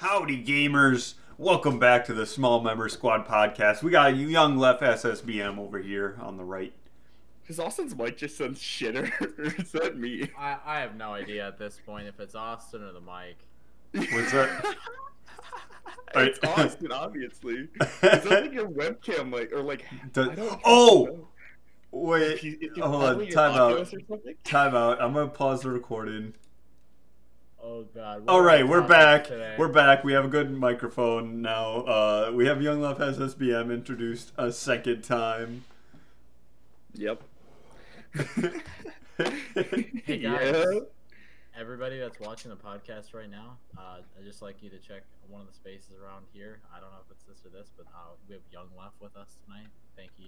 Howdy gamers, welcome back to the SmolMemberSquad podcast. We got Young Left SSBM over here on the right. His Austin's mic just sounds shitter, or is that me? I have no idea at this point if it's Austin or the mic. What's that? It's Austin, obviously. Is that like your webcam, like, or like... Wait, if you hold on, time out. I'm going to pause the recording. Oh god. All right, we're back. We have a good microphone now. We have Young Left SSBM introduced a second time. Yep. Hey guys, everybody that's watching the podcast right now, I'd just like you to check one of the spaces around here. I don't know if it's this or this, but we have Young Left with us tonight. Thank you.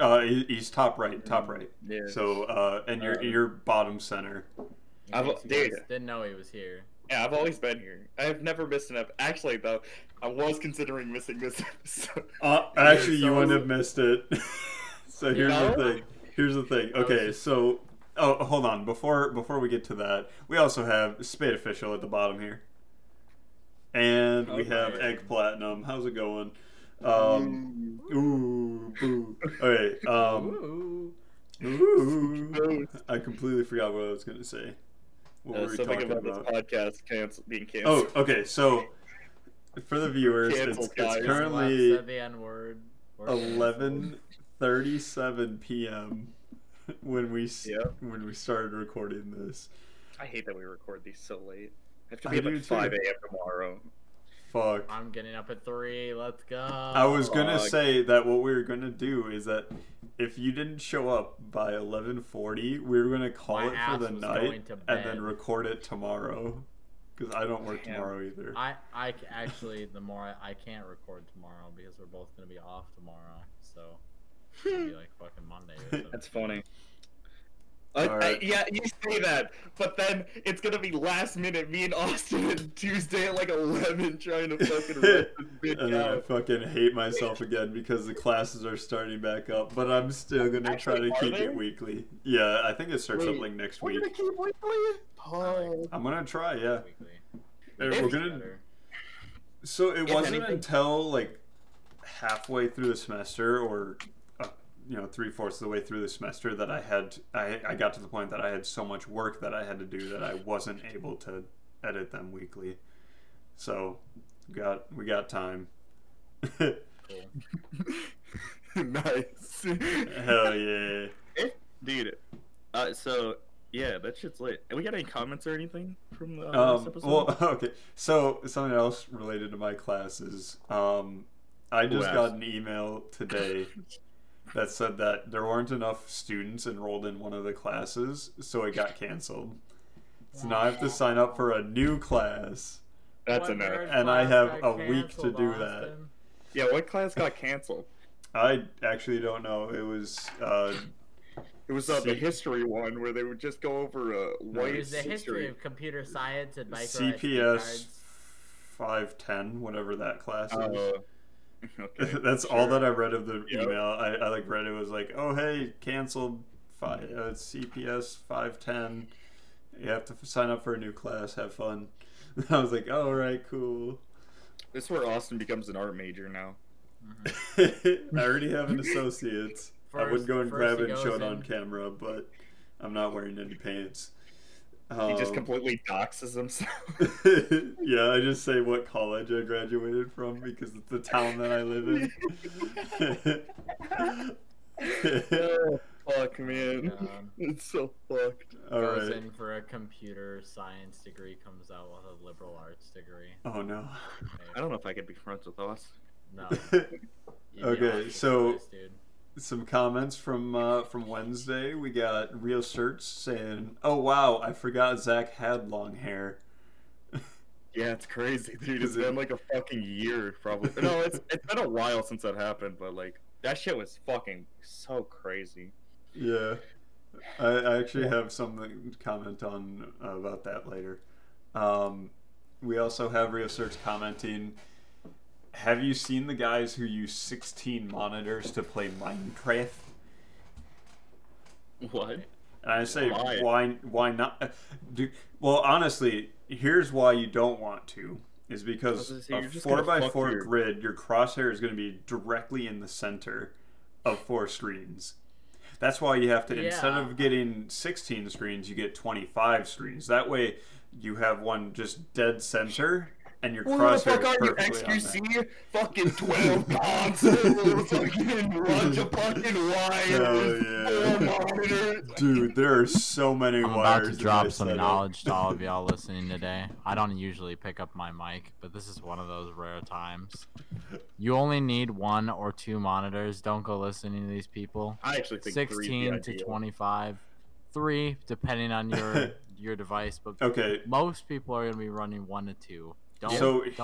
He's top right. Yeah. So and your bottom center. Didn't know he was here. Yeah, I've always been here. I have never missed an episode. Actually, though, I was considering missing this episode. You wouldn't have missed it. So here's the thing. Okay, so... Oh, hold on. Before we get to that, we also have Spade Official at the bottom here. And we have Egg Platinum. How's it going? Okay, I completely forgot what I was going to say. What were we talking about? This podcast being canceled. Oh, okay. So, for the viewers, it's currently 11:37 p.m. when we started recording this. I hate that we record these so late. I have to be up at 5 a.m. tomorrow. Fuck. I'm getting up at 3. Let's go. I was gonna say that what we were gonna do is that if you didn't show up by 11:40, we were gonna call it for the night and then record it tomorrow. Because I don't work tomorrow either. I actually, I can't record tomorrow because we're both gonna be off tomorrow. So it'll be like fucking Monday. Or something. That's funny. Yeah, you say that, but then it's gonna be last minute. Me and Austin and Tuesday at like 11 trying to fucking rip this bitch out. I fucking hate myself again because the classes are starting back up, but I'm still gonna try to keep it weekly. Yeah, I think it starts up like next week. We're gonna keep weekly? I'm gonna try, yeah. We're gonna... So it wasn't until like halfway through the semester or... 3/4 of the way through the semester that I got to the point that I had so much work that I had to do that I wasn't able to edit them weekly. So we got time. Cool. Nice. Hell yeah. Dude. So yeah, that shit's lit. And we got any comments or anything from the last episode? Well, okay. So something else related to my class is I just got an email today. That said that there weren't enough students enrolled in one of the classes, so it got canceled. So now I have to sign up for a new class. That's enough. And I have a week to do that. Yeah, what class got canceled? I actually don't know. It was the history one where they would just go over it was the history of computer science and micro CPS 510, whatever that class is. Okay, that's all that I read of the email. I like read it was like, oh hey, canceled CPS 510. You have to sign up for a new class. Have fun. And I was like, oh, all right, cool. This is where Austin becomes an art major now. Mm-hmm. I already have an associate's. I would go and grab it and show it on camera, but I'm not wearing any pants. He just completely doxes himself. Yeah, I just say what college I graduated from because it's the town that I live in. Fuck, man. It's so fucked. Goes in for a computer science degree, comes out with a liberal arts degree. Oh, no. I don't know if I could be friends with us. No. Okay, so... Dude. Some comments from Wednesday. We got Rio Search saying, "Oh wow, I forgot Zach had long hair." Yeah, it's crazy, dude. It's been like a fucking year, probably. No, it's been a while since that happened, but like that shit was fucking so crazy. Yeah, I actually have something to comment on about that later. We also have Rio Search commenting. Have you seen the guys who use 16 monitors to play Minecraft? What? And I say, why not? Well, honestly, here's why you don't want to. is because a 4x4 grid, your crosshair is going to be directly in the center of 4 screens. That's why you have to, instead of getting 16 screens, you get 25 screens. That way, you have one just dead center, and your crosshair is perfectly on that. Fucking 12 consoles, fucking bunch of fucking wires, monitors. Dude, there are so many wires. I'm about to drop some knowledge to all of y'all listening today. I don't usually pick up my mic, but this is one of those rare times. You only need 1 or 2 monitors. Don't go listening to these people. I actually think 16 to 25. 3, depending on your device, but most people are going to be running 1 to 2.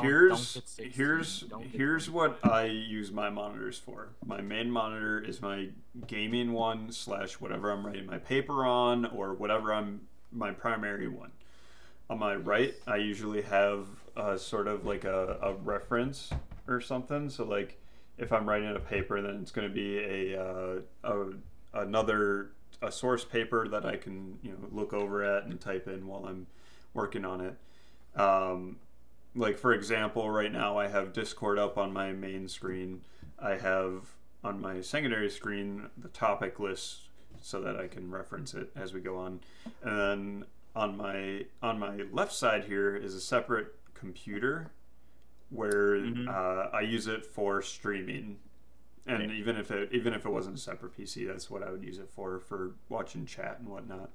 Here's what I use my monitors for. My main monitor is my gaming one / whatever I'm writing my paper on, or whatever my primary one. On my right, I usually have sort of like a reference or something. So like if I'm writing a paper, then it's going to be another source paper that I can look over at and type in while I'm working on it. Like for example, right now I have Discord up on my main screen. I have on my secondary screen the topic list so that I can reference it as we go on. And then on my left side here is a separate computer where I use it for streaming. And even if it wasn't a separate PC, that's what I would use it for watching chat and whatnot.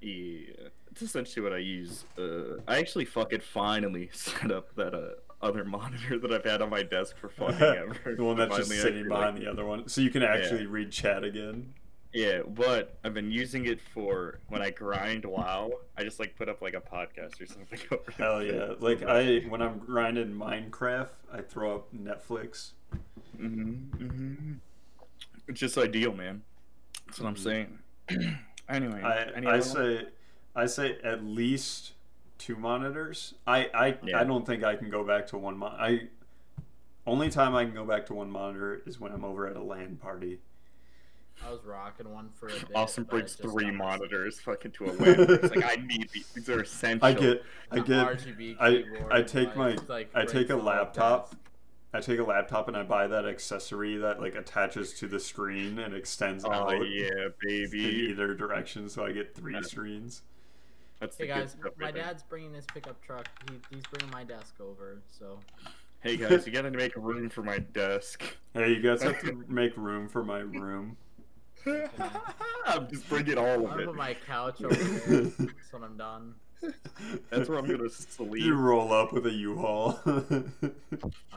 Yeah, it's essentially what I use. I actually fucking finally set up that other monitor that I've had on my desk for fucking ever. The one that's just sitting behind the other one, so you can actually read chat again. Yeah, but I've been using it for when I grind WoW. I just like put up like a podcast or something. Hell yeah! Like when I'm grinding Minecraft, I throw up Netflix. It's just ideal, man. That's what I'm saying. Anyway, I say at least 2 monitors. I don't think I can go back to one monitor. Only time I can go back to one monitor is when I'm over at a LAN party. I was rocking one for a bit. Austin brings 3 monitors fucking to a LAN. It's like I need these are essential. I get RGB keyboard. I take a laptop and I buy that accessory that like attaches to the screen and extends out. Oh yeah, baby! In either direction, so I get 3 screens. That's hey guys, my dad's bringing his pickup truck. He's bringing my desk over. So. Hey guys, you gotta make room for my desk. Hey, you guys have to make room for my room. I'm just bringing all of it. I'm put my couch over there. That's when I'm done. That's where I'm gonna sleep. You roll up with a U-Haul. I'm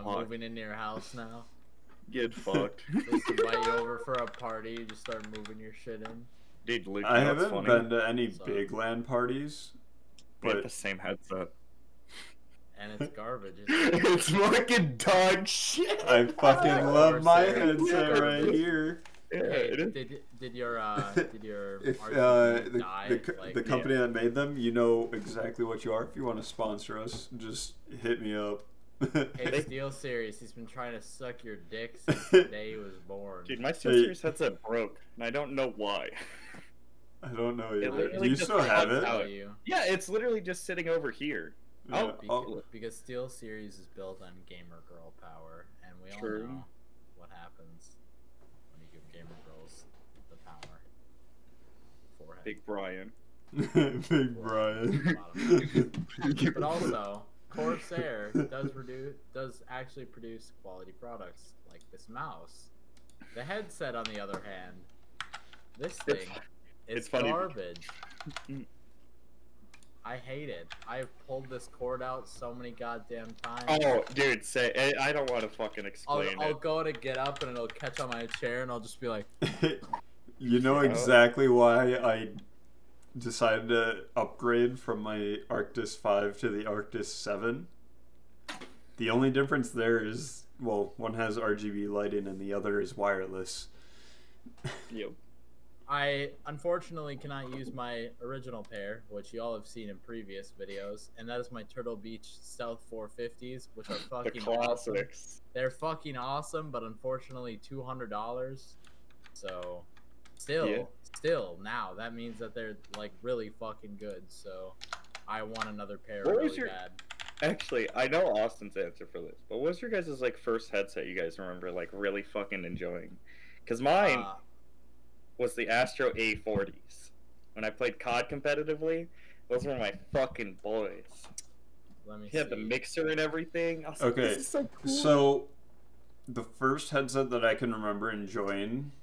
moving into your house now. Get fucked. Just invite you over for a party. You just start moving your shit in. Dude, Luke, I haven't been to any big LAN parties. But the same headset. And it's garbage. It's fucking dog shit. I fucking love my headset right here. Yeah, hey, did your if, die? The company that made them, you know exactly what you are. If you want to sponsor us, just hit me up. Hey, Steel Series, he's been trying to suck your dick since the day he was born. Dude, my Steel Series headset broke, and I don't know why. I don't know either. Do you still have it? Yeah, it's literally just sitting over here. Yeah. Oh, because Steel Series is built on gamer girl power, and we all know what happens. Big Brian. Big Brian. But also, Corsair does actually produce quality products like this mouse. The headset, on the other hand, this thing is garbage. I hate it. I've pulled this cord out so many goddamn times. Oh, dude, say I don't want to fucking explain it. I'll go to get up and it'll catch on my chair and I'll just be like... You know exactly why I decided to upgrade from my Arctis 5 to the Arctis 7. The only difference there is, well, one has RGB lighting and the other is wireless. Yep. I unfortunately cannot use my original pair, which you all have seen in previous videos, and that is my Turtle Beach Stealth 450s, which are fucking awesome. They're fucking awesome, but unfortunately $200. So... Still, now that means that they're like really fucking good. So, I want another pair really bad. Actually, I know Austin's answer for this, but what was your guys' like first headset you guys remember like really fucking enjoying? Because mine was the Astro A40s. When I played COD competitively, those were my fucking boys. Let me see. He had the mixer and everything. I was okay, like, this is so cool. So the first headset that I can remember enjoying,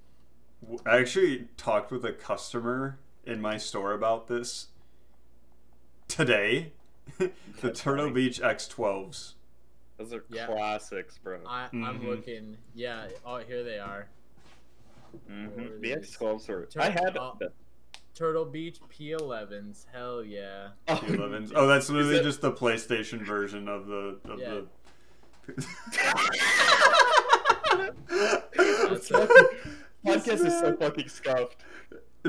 I actually talked with a customer in my store about this today. The Turtle Beach X-12s. Those are classics, bro. I'm looking. Yeah. Oh, here they are. Mm-hmm. The X-12s are... I had Turtle Beach P11s. Hell yeah. P11s. Oh, that's literally just the PlayStation version of the... Podcast is so fucking scuffed.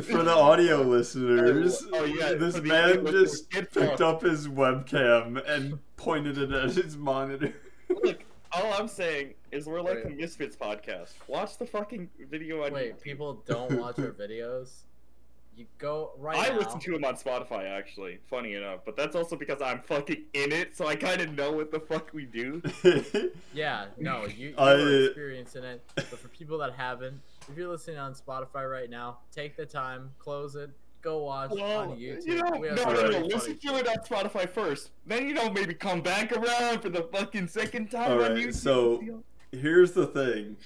For the audio listeners, this man just picked up his webcam and pointed it at his monitor. Look, all I'm saying is we're like the Misfits podcast. Watch the fucking video on YouTube. People don't watch our videos? You go now. I listen to him on Spotify, actually, funny enough. But that's also because I'm fucking in it, so I kind of know what the fuck we do. Yeah, no, you're experiencing it. But for people that haven't, if you're listening on Spotify right now, take the time, close it, go watch on YouTube. Listen to it on Spotify first. Then maybe come back around for the fucking second time on YouTube. So here's the thing.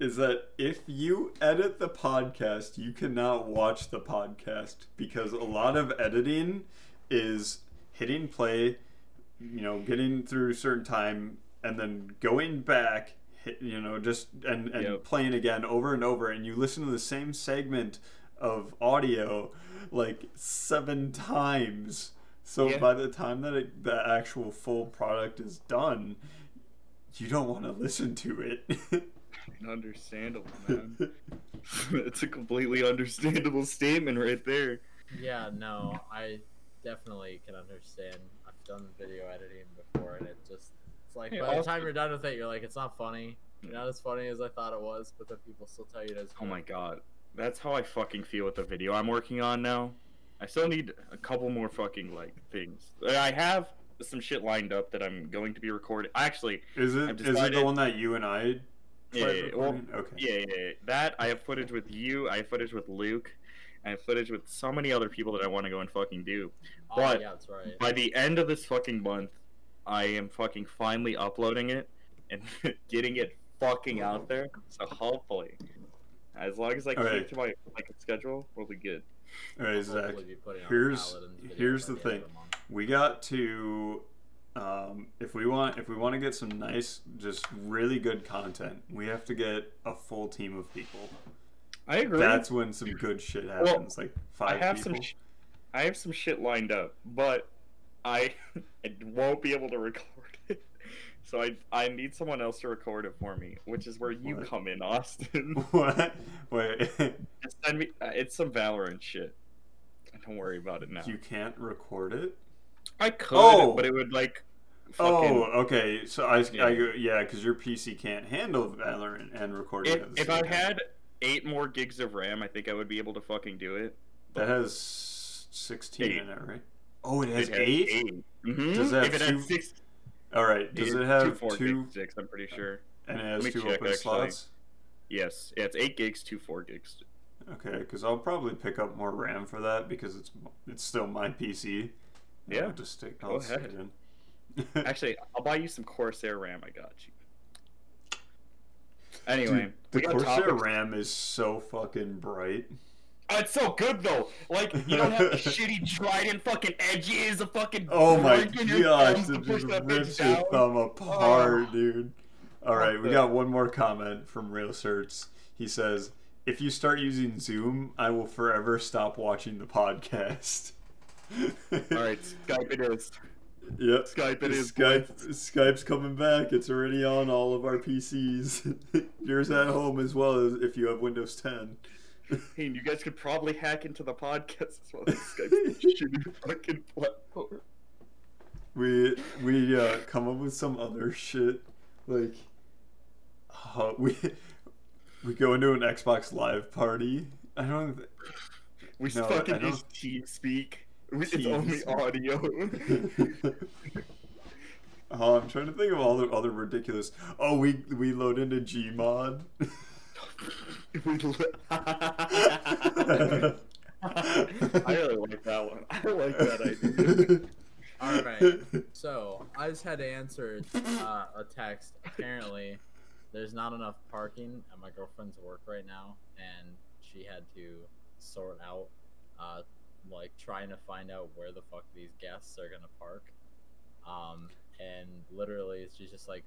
Is that if you edit the podcast, you cannot watch the podcast because a lot of editing is hitting play, getting through a certain time and then going back, playing again over and over. And you listen to the same segment of audio like 7 times. So by the time that the actual full product is done, you don't want to listen to it. Understandable, man. It's a completely understandable statement right there. Yeah, no, I definitely can understand. I've done video editing before, and it's like by the time you're done with it, you're like, it's not funny. You're not as funny as I thought it was, but then people still tell you it is. Oh my god, that's how I fucking feel with the video I'm working on now. I still need a couple more fucking things. I have some shit lined up that I'm going to be recording. Actually, is it the one that you and I? That I have footage with you, I have footage with Luke, I have footage with so many other people that I want to go and fucking do. But that's right. By the end of this fucking month, I am fucking finally uploading it and getting it fucking out there. So hopefully, as long as I keep to my schedule, we'll be good. All right, Zach. Here's the thing. We got to. If we want to get some nice, just really good content, we have to get a full team of people. I agree. That's when some good shit happens. Well, like 5 people. I have some shit lined up, but I won't be able to record it. So I need someone else to record it for me, which is where you come in, Austin. What? Wait. Just send me. It's some Valorant shit. Don't worry about it now. You can't record it? I could, but it would fucking... Oh, okay. So because your PC can't handle Valorant and recording. If I had 8 more gigs of RAM, I think I would be able to fucking do it. That has 16 in it, right? Oh, it has 8? Mm-hmm. Does it have has 6? All right. Does it have 2? 6, I'm pretty sure. And it has 2 open slots? Yes. Yeah, it's 8 gigs, 2 4 gigs. Okay, because I'll probably pick up more RAM for that because it's still my PC. Yeah, just take go ahead. Actually, I'll buy you some Corsair RAM. I got you. Anyway, dude, the Corsair RAM is so fucking bright. It's so good though. Like you don't have the shitty trident fucking edges of fucking. Oh my gosh! It just rips your thumb apart, dude. All right, we got one more comment from Rio Search. He says, "If you start using Zoom, I will forever stop watching the podcast." Alright, Skype it is. Yep. Skype it is. Skype's coming back. It's already on all of our PCs. Yours at home as well as if you have Windows 10. Hey, you guys could probably hack into the podcast as well as Skype's shitty fucking platform. We come up with some other shit. Like we go into an Xbox Live party. We fucking just TeamSpeak. It's only audio. Oh, I'm trying to think of all the other ridiculous. Oh, we load into Gmod. I really like that one. I like that idea. All right. So I just had to answer a text. Apparently, there's not enough parking at my girlfriend's work right now, and she had to sort out, like, trying to find out where the fuck these guests are gonna park. And literally, she's just like,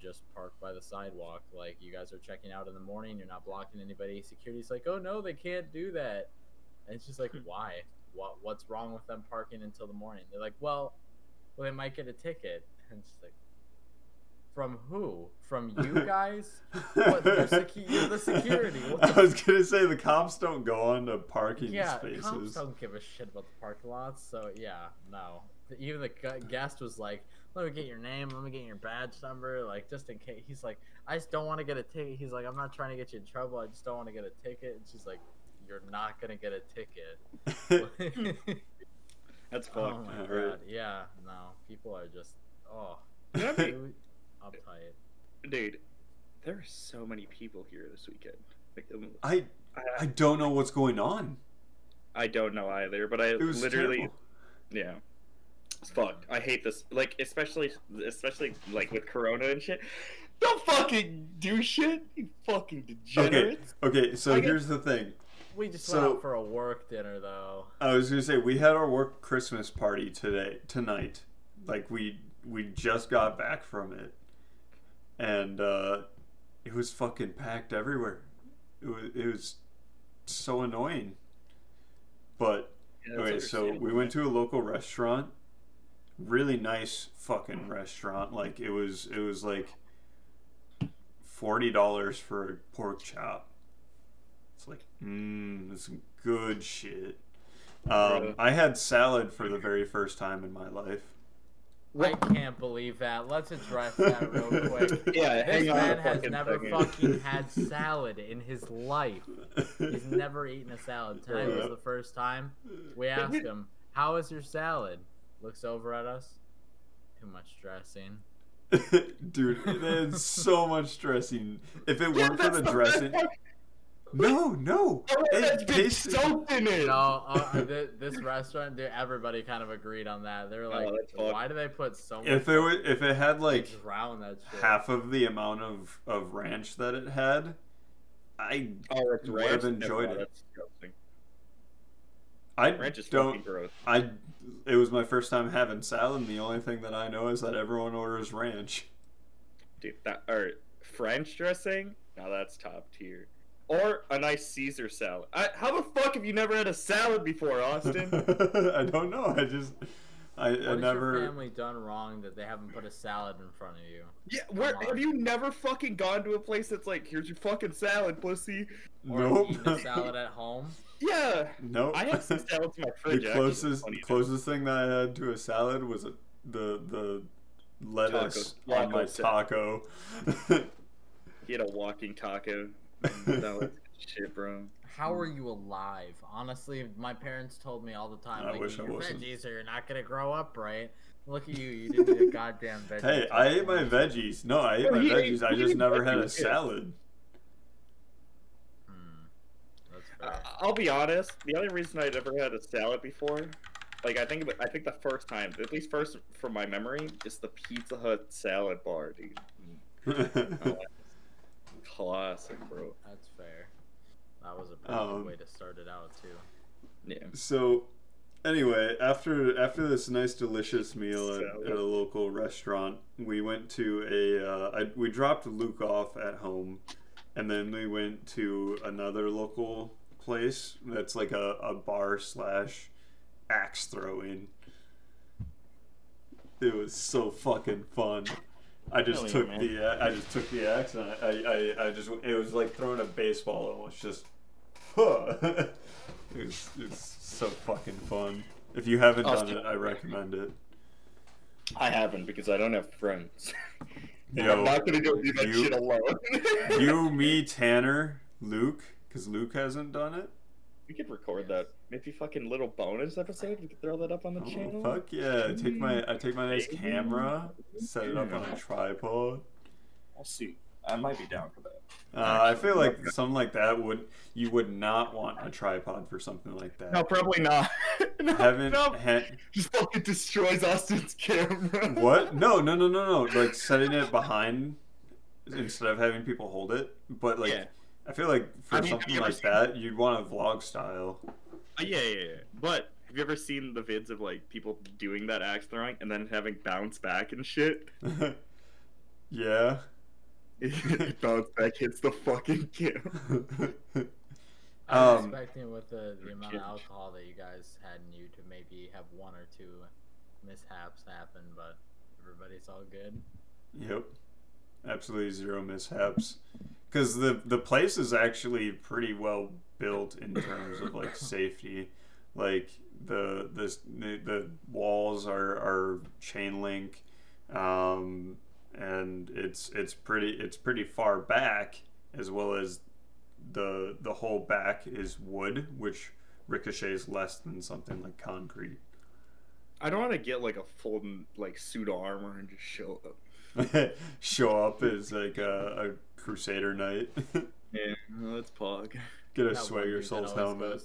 just park by the sidewalk. Like, you guys are checking out in the morning. You're not blocking anybody. Security's like, oh no, they can't do that. And it's just like, why? What's wrong with them parking until the morning? They're like, well, they might get a ticket. And it's like, from who? From you guys? What? You're the security. I was gonna say the cops don't go on to parking spaces. Yeah, cops don't give a shit about the parking lots. So yeah, no. Even the guest was like, let me get your name, let me get your badge number, like, just in case. He's like, I just don't want to get a ticket. He's like, I'm not trying to get you in trouble, I just don't want to get a ticket. And she's like, you're not gonna get a ticket. That's fucked. Oh my god. Yeah, no, people are just too uptight. Dude, there are so many people here this weekend. Like, I don't know what's going on. I don't know either, but I literally terrible. Yeah. It's fucked. I hate this. Like, especially like with Corona and shit. Don't fucking do shit, you fucking degenerates. Okay, so here's the thing. We just went out for a work dinner, though. I was gonna say, we had our work Christmas party tonight. Like, we just got back from it, and it was fucking packed everywhere. It was so annoying. But yeah, okay, so we went to a local restaurant. Really nice fucking restaurant. Like, it was like $40 for a pork chop. It's like, that's some good shit. I had salad for the very first time in my life. I can't believe that. Let's address that real quick. Yeah, this man has never fucking had salad in his life. He's never eaten a salad. Tonight was the first time. We asked him, how is your salad? Looks over at us. Too much dressing. Dude, there's so much dressing. If it weren't for the dressing... No. It's been soaked in it. No, this restaurant, dude, everybody kind of agreed on that. They were like, why do they put so much... If it had, like, that shit, half of the amount of ranch that it had, I would have enjoyed it. It was my first time having salad, and the only thing that I know is that everyone orders ranch. Dude, French dressing? Now that's top tier. Or a nice Caesar salad. How the fuck have you never had a salad before, Austin? I don't know. I never. Your family done wrong that they haven't put a salad in front of you? Yeah, have you never fucking gone to a place that's like, here's your fucking salad, pussy? Or eaten a salad at home? Yeah. No. I have some salads in my fridge. The closest thing that I had to a salad was the lettuce on my taco. He had a walking taco. That was shit, bro. How are you alive? Honestly, my parents told me all the time, I wish I wasn't. Veggies, or you're not gonna grow up, right? Look at you, you didn't eat a goddamn veggie. Hey, I ate my veggies. No, I ate my veggies. I just never had a salad. I'll be honest. The only reason I'd ever had a salad before, like I think the first time, at least first from my memory, is the Pizza Hut salad bar, dude. Classic, bro. That's fair. That was a pretty good way to start it out, too. Yeah. So, anyway, after this nice, delicious meal at a local restaurant, we went to we dropped Luke off at home, and then we went to another local place that's like a bar / axe throwing. It was so fucking fun. I just took the axe, and it was like throwing a baseball almost. Just, huh. It's so fucking fun. If you haven't done it, I recommend it. I haven't, because I don't have friends. Yo, I'm not gonna go do that shit alone. You, me, Tanner, Luke, because Luke hasn't done it. We could record that Maybe fucking little bonus episode. We could throw that up on the channel. Fuck yeah! I take my nice camera, set it up on a tripod. I'll see. I might be down for that. I feel like something like that you would not want a tripod for something like that. No, probably not. Just fucking destroys Austin's camera. What? No. Like setting it behind instead of having people hold it. But like, yeah. I feel like something like that, you'd want a vlog style. Yeah. But have you ever seen the vids of like people doing that axe throwing and then having bounce back and shit? Yeah. It bounced back, hits the fucking camera. I was expecting with the amount of alcohol that you guys had in you to maybe have one or two mishaps happen, but everybody's all good. Yep. Absolutely zero mishaps. Because the place is actually pretty well built in terms of like safety. Like the walls are chain link. And it's pretty far back, as well as the whole back is wood, which ricochets less than something like concrete. I don't want to get like a full like suit of armor and just show up. Show up as like a crusader knight. Yeah, that's pog. Get a Swagger Souls helmet.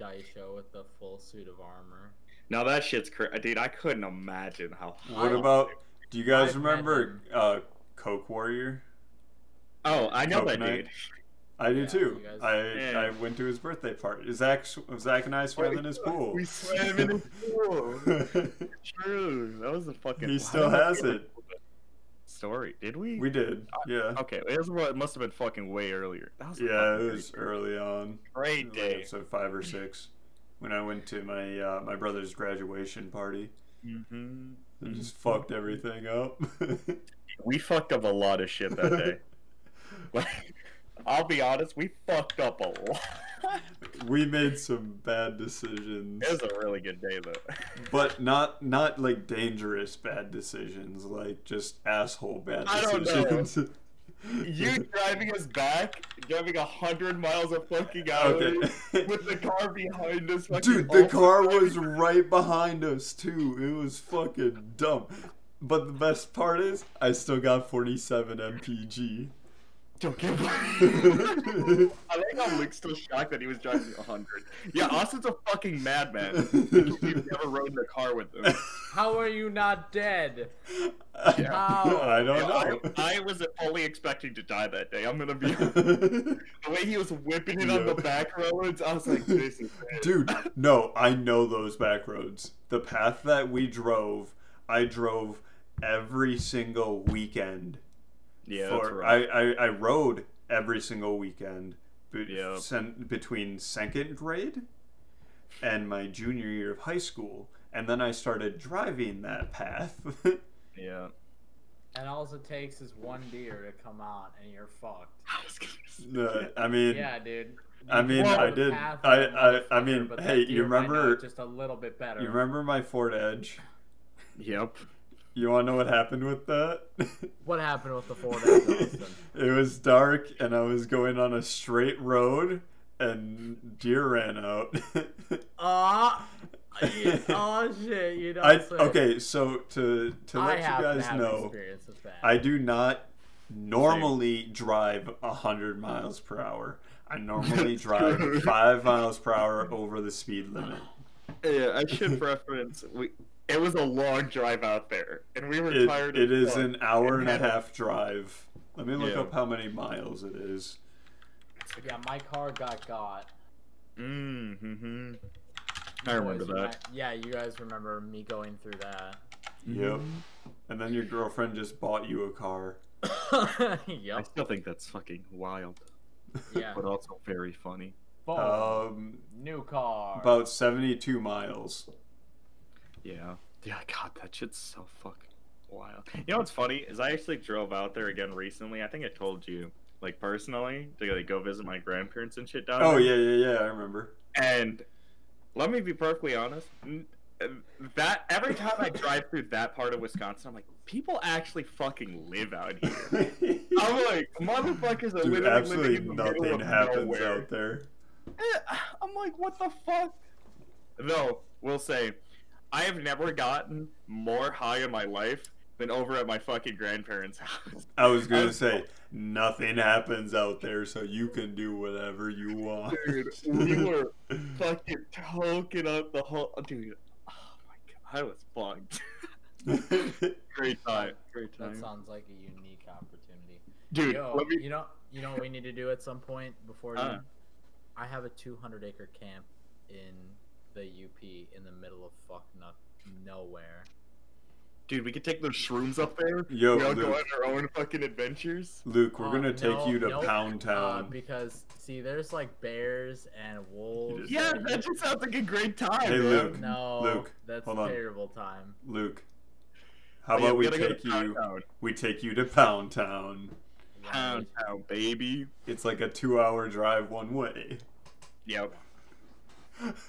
Dice show with the full suit of armor. Now that shit's dude. I couldn't imagine how. What about? Do you guys remember Coke Warrior? Oh, I know that dude. I do too. I went to his birthday party. Zach and I swam in his pool. We swam in his pool. True. That was a fucking... He still has it. Story. Did we? We did, yeah. Okay, it must have been fucking way earlier. Yeah, it was early on. Great day. Like episode 5 or 6 when I went to my brother's graduation party. Mm-hmm. It just fucked everything up. We fucked up a lot of shit that day. Like, I'll be honest, we fucked up a lot. We made some bad decisions. It was a really good day though. But not like dangerous bad decisions, like just asshole bad decisions. I don't know. You driving us back, driving 100 miles a fucking hour, with the car behind us. Dude, the car was right behind us too. It was fucking dumb. But the best part is, I still got 47 MPG. Don't give up. I like how Luke's still shocked that he was driving 100. Yeah, Austin's a fucking madman. You've never rode in the car with him. How are you not dead? Yeah. How? I don't know. I was fully expecting to die that day. I'm gonna be the way he was whipping it on the back roads. I was like, this is bad. Dude, no, I know those back roads. The path that we drove, I drove every single weekend. Yeah, that's right. I rode every single weekend between second grade and my junior year of high school, and then I started driving that path. Yeah. And all it takes is one deer to come out, and you're fucked. I mean, yeah, dude. I mean, I did. I mean, hey, you remember? Just a little bit better. You remember my Ford Edge? Yep. You want to know what happened with that? What happened with the Ford Edge? It was dark, and I was going on a straight road, and deer ran out. Oh shit! You know. Okay, so to let you guys know, I do not normally drive 100 miles per hour. I normally drive 5 miles per hour over the speed limit. Yeah, I should reference It was a long drive out there, and we were tired. It is an hour and a half drive. Let me look up how many miles it is. So yeah, my car got. Mm-hmm. I remember that. Yeah, you guys remember me going through that. Yep. And then your girlfriend just bought you a car. Yep. I still think that's fucking wild. Yeah. But also very funny. New car. About 72 miles. Yeah, God, that shit's so fucking wild. You know what's funny is I actually drove out there again recently. I think I told you, like, personally, to like, go visit my grandparents and shit down there. Yeah, I remember. And let me be perfectly honest, that every time I drive through that part of Wisconsin, I'm like, people actually fucking live out here. I'm like, motherfuckers are literally living in the middle of nowhere. Absolutely nothing happens out there. I'm like, what the fuck? though, will say, I have never gotten more high in my life than over at my fucking grandparents' house. I was going to say, nothing happens out there, so you can do whatever you want. Dude, we were fucking toking up the whole... Dude, oh my god, I was fucked. Great time. Great time. That sounds like a unique opportunity. Dude, yo, let me... you know what we need to do at some point before you... I have a 200-acre camp in the UP in the middle of fucking nowhere. Dude, we could take those shrooms up there. Yo, we all Luke, go on our own fucking adventures. Luke, we're gonna take you to Pound Town. Because, see, there's like bears and wolves. Yeah, and that just sounds like a great time. Hey, Luke. No, Luke, that's a terrible time. Luke, how about we take you to Pound Town. Pound Town, baby. It's like a 2-hour drive one way. Yep.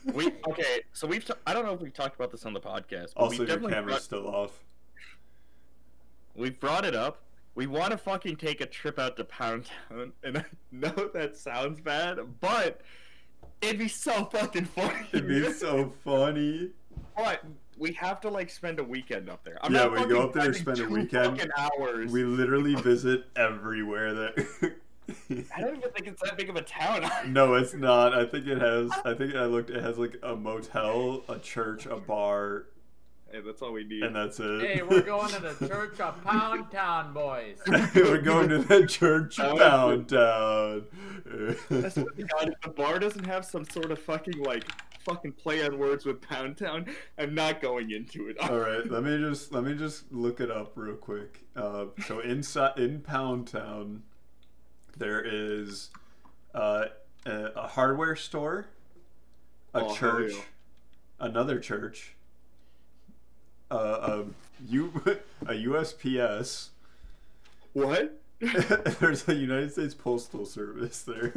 Okay, so I don't know if we've talked about this on the podcast. But also, your camera's still off. We've brought it up. We want to fucking take a trip out to Pound Town, and I know that sounds bad, but it'd be so fucking funny. It'd be so funny. But we have to like spend a weekend up there. I'm not we go up there and spend a weekend. Fucking hours. We literally visit everywhere that. I don't even think it's that big of a town. No, it's not. I think it has. I think I looked. It has like a motel, a church, a bar. Hey, that's all we need. And that's it. Hey, we're going to the church of Pound Town, boys. We're going to the church of Pound Town. That's what the god. If the bar doesn't have some sort of fucking like play on words with Pound Town, I'm not going into it. All right, let me just look it up real quick. So in Pound Town, there is a hardware store, a church, another church, a USPS. What? There's a United States Postal Service there.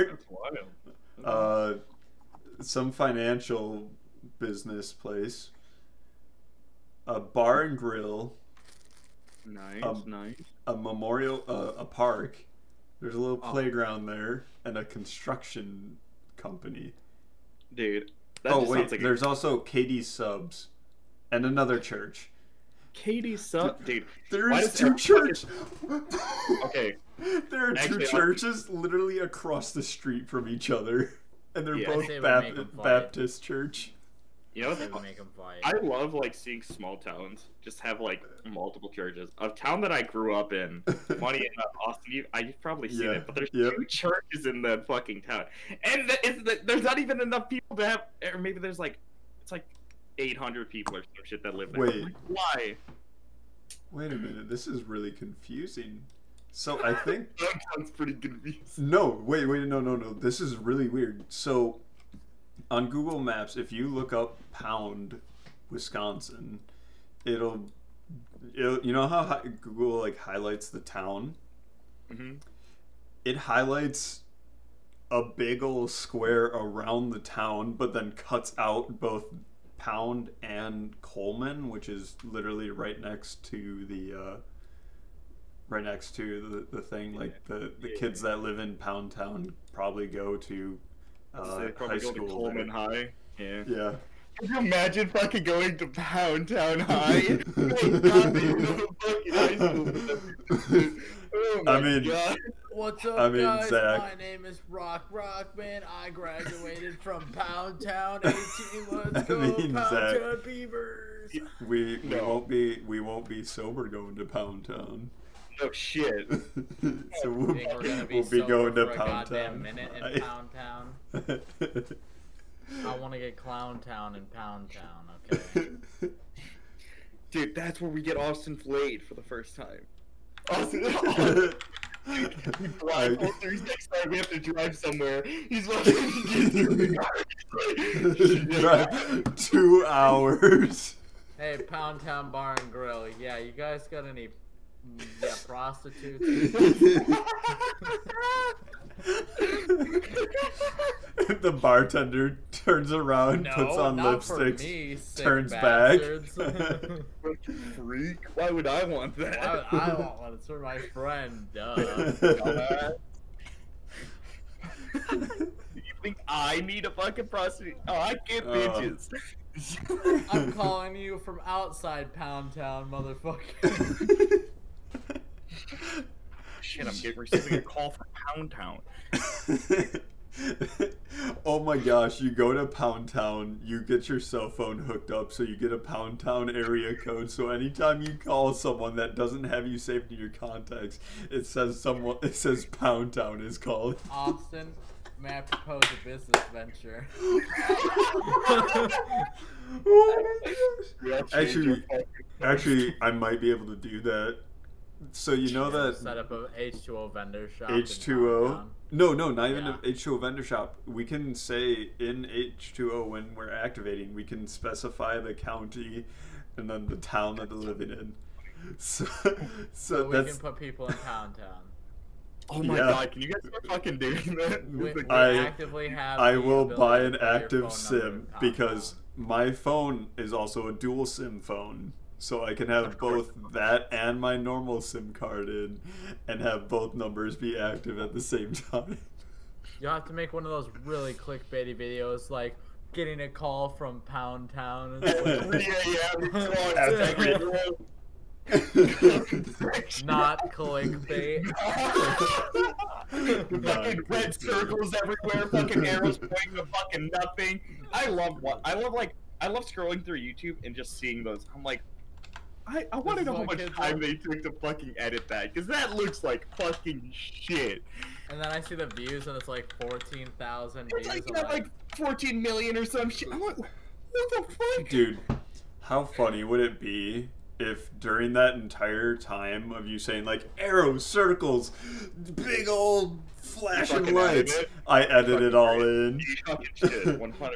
That's wild. Some financial business place, a bar and grill. Nice, nice. A memorial, a park. There's a little playground there and a construction company. Dude, that just sounds like there's also Katie's Subs and another church. Katie's Subs? Dude, there is two churches. Okay. There are two churches literally across the street from each other. And they're both Baptist church. You know what? I love like seeing small towns just have like multiple churches. A town that I grew up in, funny enough, Austin, I've probably seen it, but there's two churches in that fucking town, and there's not even enough people to have, or maybe there's like, it's like 800 people or some shit that live there. Wait, like, why? Wait a minute, this is really confusing. So I think that sounds pretty confusing. No, wait, no. This is really weird. So. On Google Maps, if you look up Pound, Wisconsin, it'll you know how Google like highlights the town? Mm-hmm. It highlights a big old square around the town, but then cuts out both Pound and Coleman, which is literally right next to the thing. Yeah. Like the kids that live in Pound Town probably go to. Probably high school, to Coleman High. Yeah. Could you imagine fucking going to Pound Town High? Oh my God. What's up, guys? Zach. My name is Rockman. I graduated from Pound Town 18. Let's go, Pound Town Beavers. We won't be sober going to Pound Town. Oh shit! So we'll be going to Pound Town. In Pound Town. I want to get Clown Town in Pound Town. Okay. Dude, that's where we get Austin flayed for the first time. Austin. We drive next time we have to drive somewhere. He's like, drive 2 hours. Hey, Pound Town Bar and Grill. Yeah, you guys got any? Yeah, prostitutes. The bartender turns around, puts on lipstick, turns back. Freak! Why would I want that? Why would I want one? It's for my friend. You think I need a fucking prostitute? Oh, I get bitches. I'm calling you from outside Pound Town, motherfucker. Shit, I'm receiving a call from Pound Town. Oh my gosh, you go to Pound Town, you get your cell phone hooked up so you get a Pound Town area code, so anytime you call someone that doesn't have you saved in your contacts, it says someone, it says Pound Town is calling. Austin, may I propose a business venture? Oh my gosh. Actually, I might be able to do that. So you know that set up an H2O vendor shop. H2O. No, not even an H2O vendor shop. We can say in H2O when we're activating, we can specify the county and then the town that they're living in. So we can put people in Pound Town. Oh my god! Can you guys start fucking doing that? We actively have. I will buy an active SIM because my phone is also a dual SIM phone. So I can have both that and my normal SIM card in and have both numbers be active at the same time. You'll have to make one of those really clickbaity videos like getting a call from Pound Town. Not clickbait. Fucking red circles everywhere, fucking arrows pointing to fucking nothing. I love scrolling through YouTube and just seeing those. I'm like, I want to know how much time they took to fucking edit that, because that looks like fucking shit. And then I see the views, and it's like 14,000 views. It's like, you have like 14 million or some shit. I'm like, what the fuck? Dude, how funny would it be if during that entire time of you saying, like, arrows, circles, big old flashing lights, I edit it all in.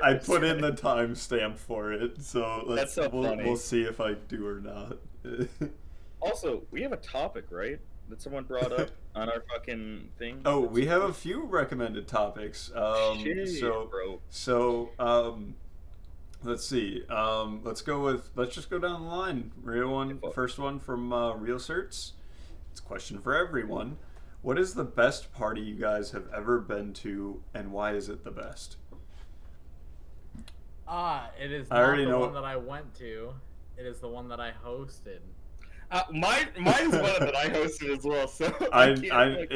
I put in the timestamp for it, so we'll see if I do or not. Also, we have a topic, right, that someone brought up on our fucking thing? Oh, we have a few recommended topics. Let's see. Let's just go down the line. First one from Rio Search. It's a question for everyone. What is the best party you guys have ever been to, and why is it the best? It is not the one that I went to. It is the one that I hosted. Mine is one that I hosted as well. So mine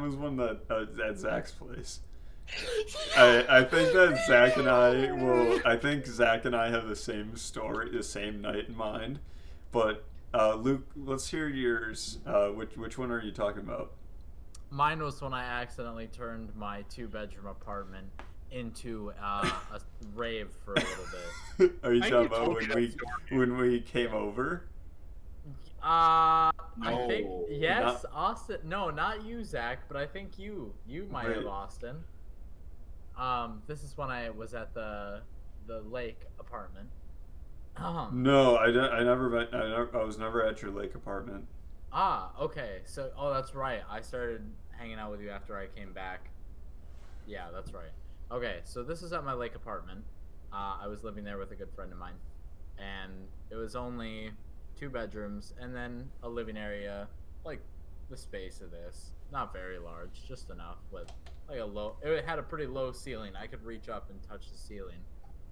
was one that at Zach's place. I think that Zach and I have the same story, the same night in mind. But Luke, let's hear yours. Which one are you talking about? Mine was when I accidentally turned my 2-bedroom apartment into a rave for a little bit. Are you talking about when we came over? No. I think yes, Austin. No, not you, Zach, but I think you might have, Austin. This is when I was at the lake apartment. No, I was never at your lake apartment. Okay. So, that's right. I started hanging out with you after I came back. Yeah, that's right. Okay, so this is at my lake apartment. I was living there with a good friend of mine, and it was only 2 bedrooms and then a living area, like the space of this. Not very large, just enough with. It had a pretty low ceiling. I could reach up and touch the ceiling,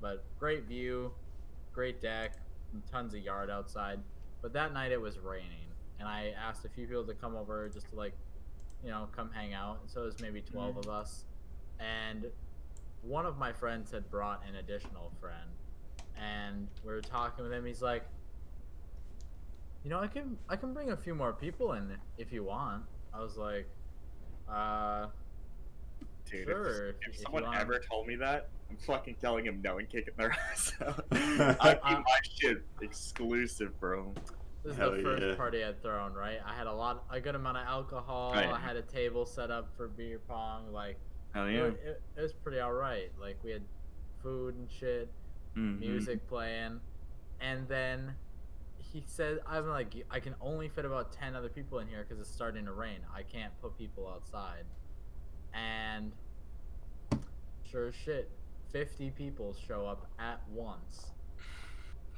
but great view, great deck, and tons of yard outside. But that night it was raining, and I asked a few people to come over just to come hang out. And so it was maybe 12 of us, and one of my friends had brought an additional friend, and we were talking with him. He's like, you know, I can bring a few more people in if you want. I was like, Dude, sure, if someone ever told me that, I'm fucking telling him no and kicking their ass out. I keep my shit exclusive, bro. This is the first party I'd thrown, right? I had a good amount of alcohol. Right. I had a table set up for beer pong. It was pretty alright. Like, we had food and shit, music playing, and then he said, "I'm like, I can only fit about 10 other people in here because it's starting to rain. I can't put people outside." And sure as shit, 50 people show up at once.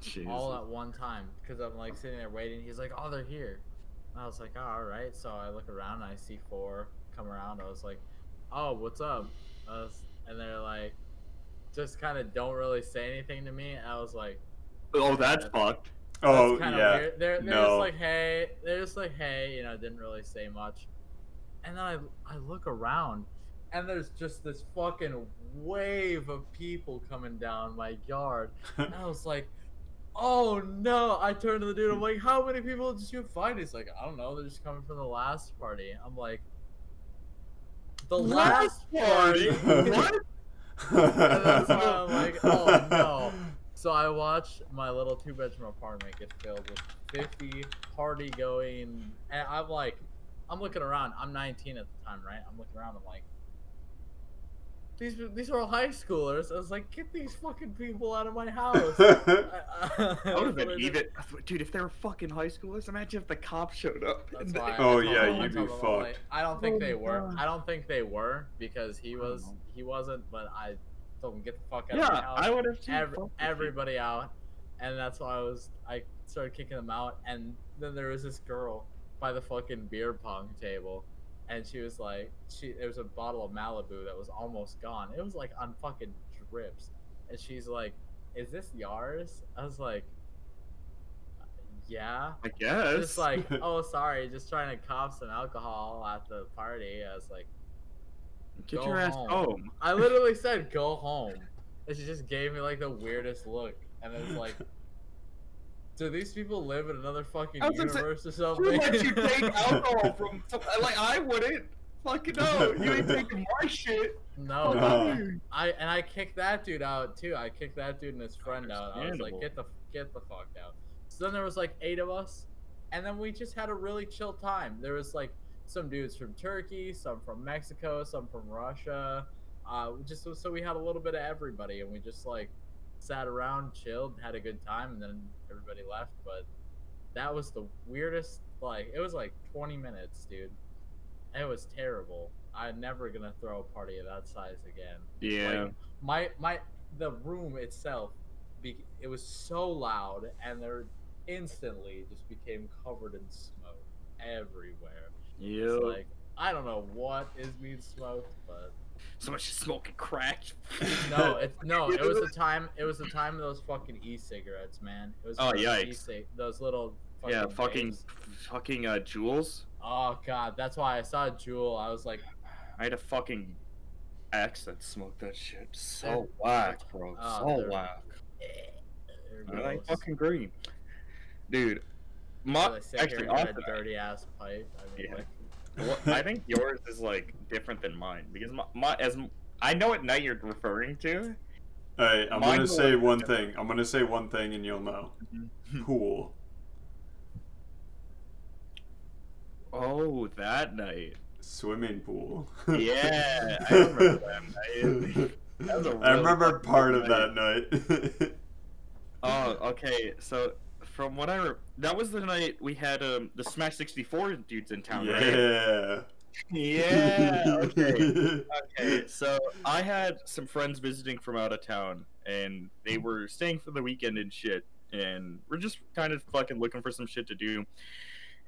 Jesus. All at one time, because I'm like sitting there waiting. He's like, "Oh, they're here." And I was like, "Oh, all right." So I look around and I see 4 come around. I was like, "Oh, what's up?" And they're like, just kind of don't really say anything to me. And I was like, oh, that's fucked. Oh, that's yeah. Weird. They're just like, hey, you know, didn't really say much. And then I look around, and there's just this fucking wave of people coming down my yard. And I was like, oh no. I turned to the dude. I'm like, how many people did you find? He's like, I don't know. They're just coming from the last party. I'm like, the last party? What? And that's why I'm like, oh no. So I watched my little two-bedroom apartment get filled with 50 party-going, and I'm like, I'm looking around. I'm 19 at the time, right? I'm looking around. I'm like, these are all high schoolers. I was like, get these fucking people out of my house. I would have been even, dude. If they were fucking high schoolers, imagine if the cops showed up. Oh yeah, you'd be fucked. Like, I don't think they were. I don't think they were because he wasn't, but I. Told him, get the fuck out of my house. I would have everybody out, and that's why I started kicking them out. And then there was this girl by the fucking beer pong table, and she was like, there was a bottle of Malibu that was almost gone. It was like on fucking drips, and she's like, "Is this yours?" I was like, "Yeah, I guess." Just like, "Oh, sorry, just trying to cop some alcohol at the party." I was like. Get your ass home. I literally said, go home. And she just gave me, like, the weirdest look. And it was like, do these people live in another fucking universe or something? Who let you take alcohol from... Like, I wouldn't. Fucking no. You ain't taking my shit. No. And I kicked that dude out, too. I kicked that dude and his friend out. I was like, get the fuck out. So then there was, like, 8 of us. And then we just had a really chill time. There was, like... Some dudes from Turkey, some from Mexico, some from Russia. Just so we had a little bit of everybody, and we just like sat around, chilled, had a good time, and then everybody left. But that was the weirdest. Like it was like 20 minutes, dude. It was terrible. I'm never gonna throw a party of that size again. Yeah. Like, the room itself, it was so loud, and there instantly just became covered in smoke everywhere. Yeah. It's like, I don't know what is being smoked, but so much smoke and crack. It was the time. It was the time of those fucking e-cigarettes, man. It was yikes! Those little fucking Juuls. Oh god, that's why I saw a Juul. I was like, I had a fucking ex that smoked that shit. So whack, bro. So whack. I like fucking green, dude. Actually, a dirty ass pipe. I mean, yeah. Like... I think yours is like different than mine because I know what night you're referring to. All right, I'm gonna say one thing. I'm gonna say one thing, and you'll know. Pool. Oh, that night. Swimming pool. Yeah, I remember that night. That was a really I remember part of that night. Oh, okay, so. From what that was the night we had the Smash 64 dudes in town, right? Yeah. Yeah. Okay. Okay. So I had some friends visiting from out of town, and they were staying for the weekend and shit, and we're just kind of fucking looking for some shit to do.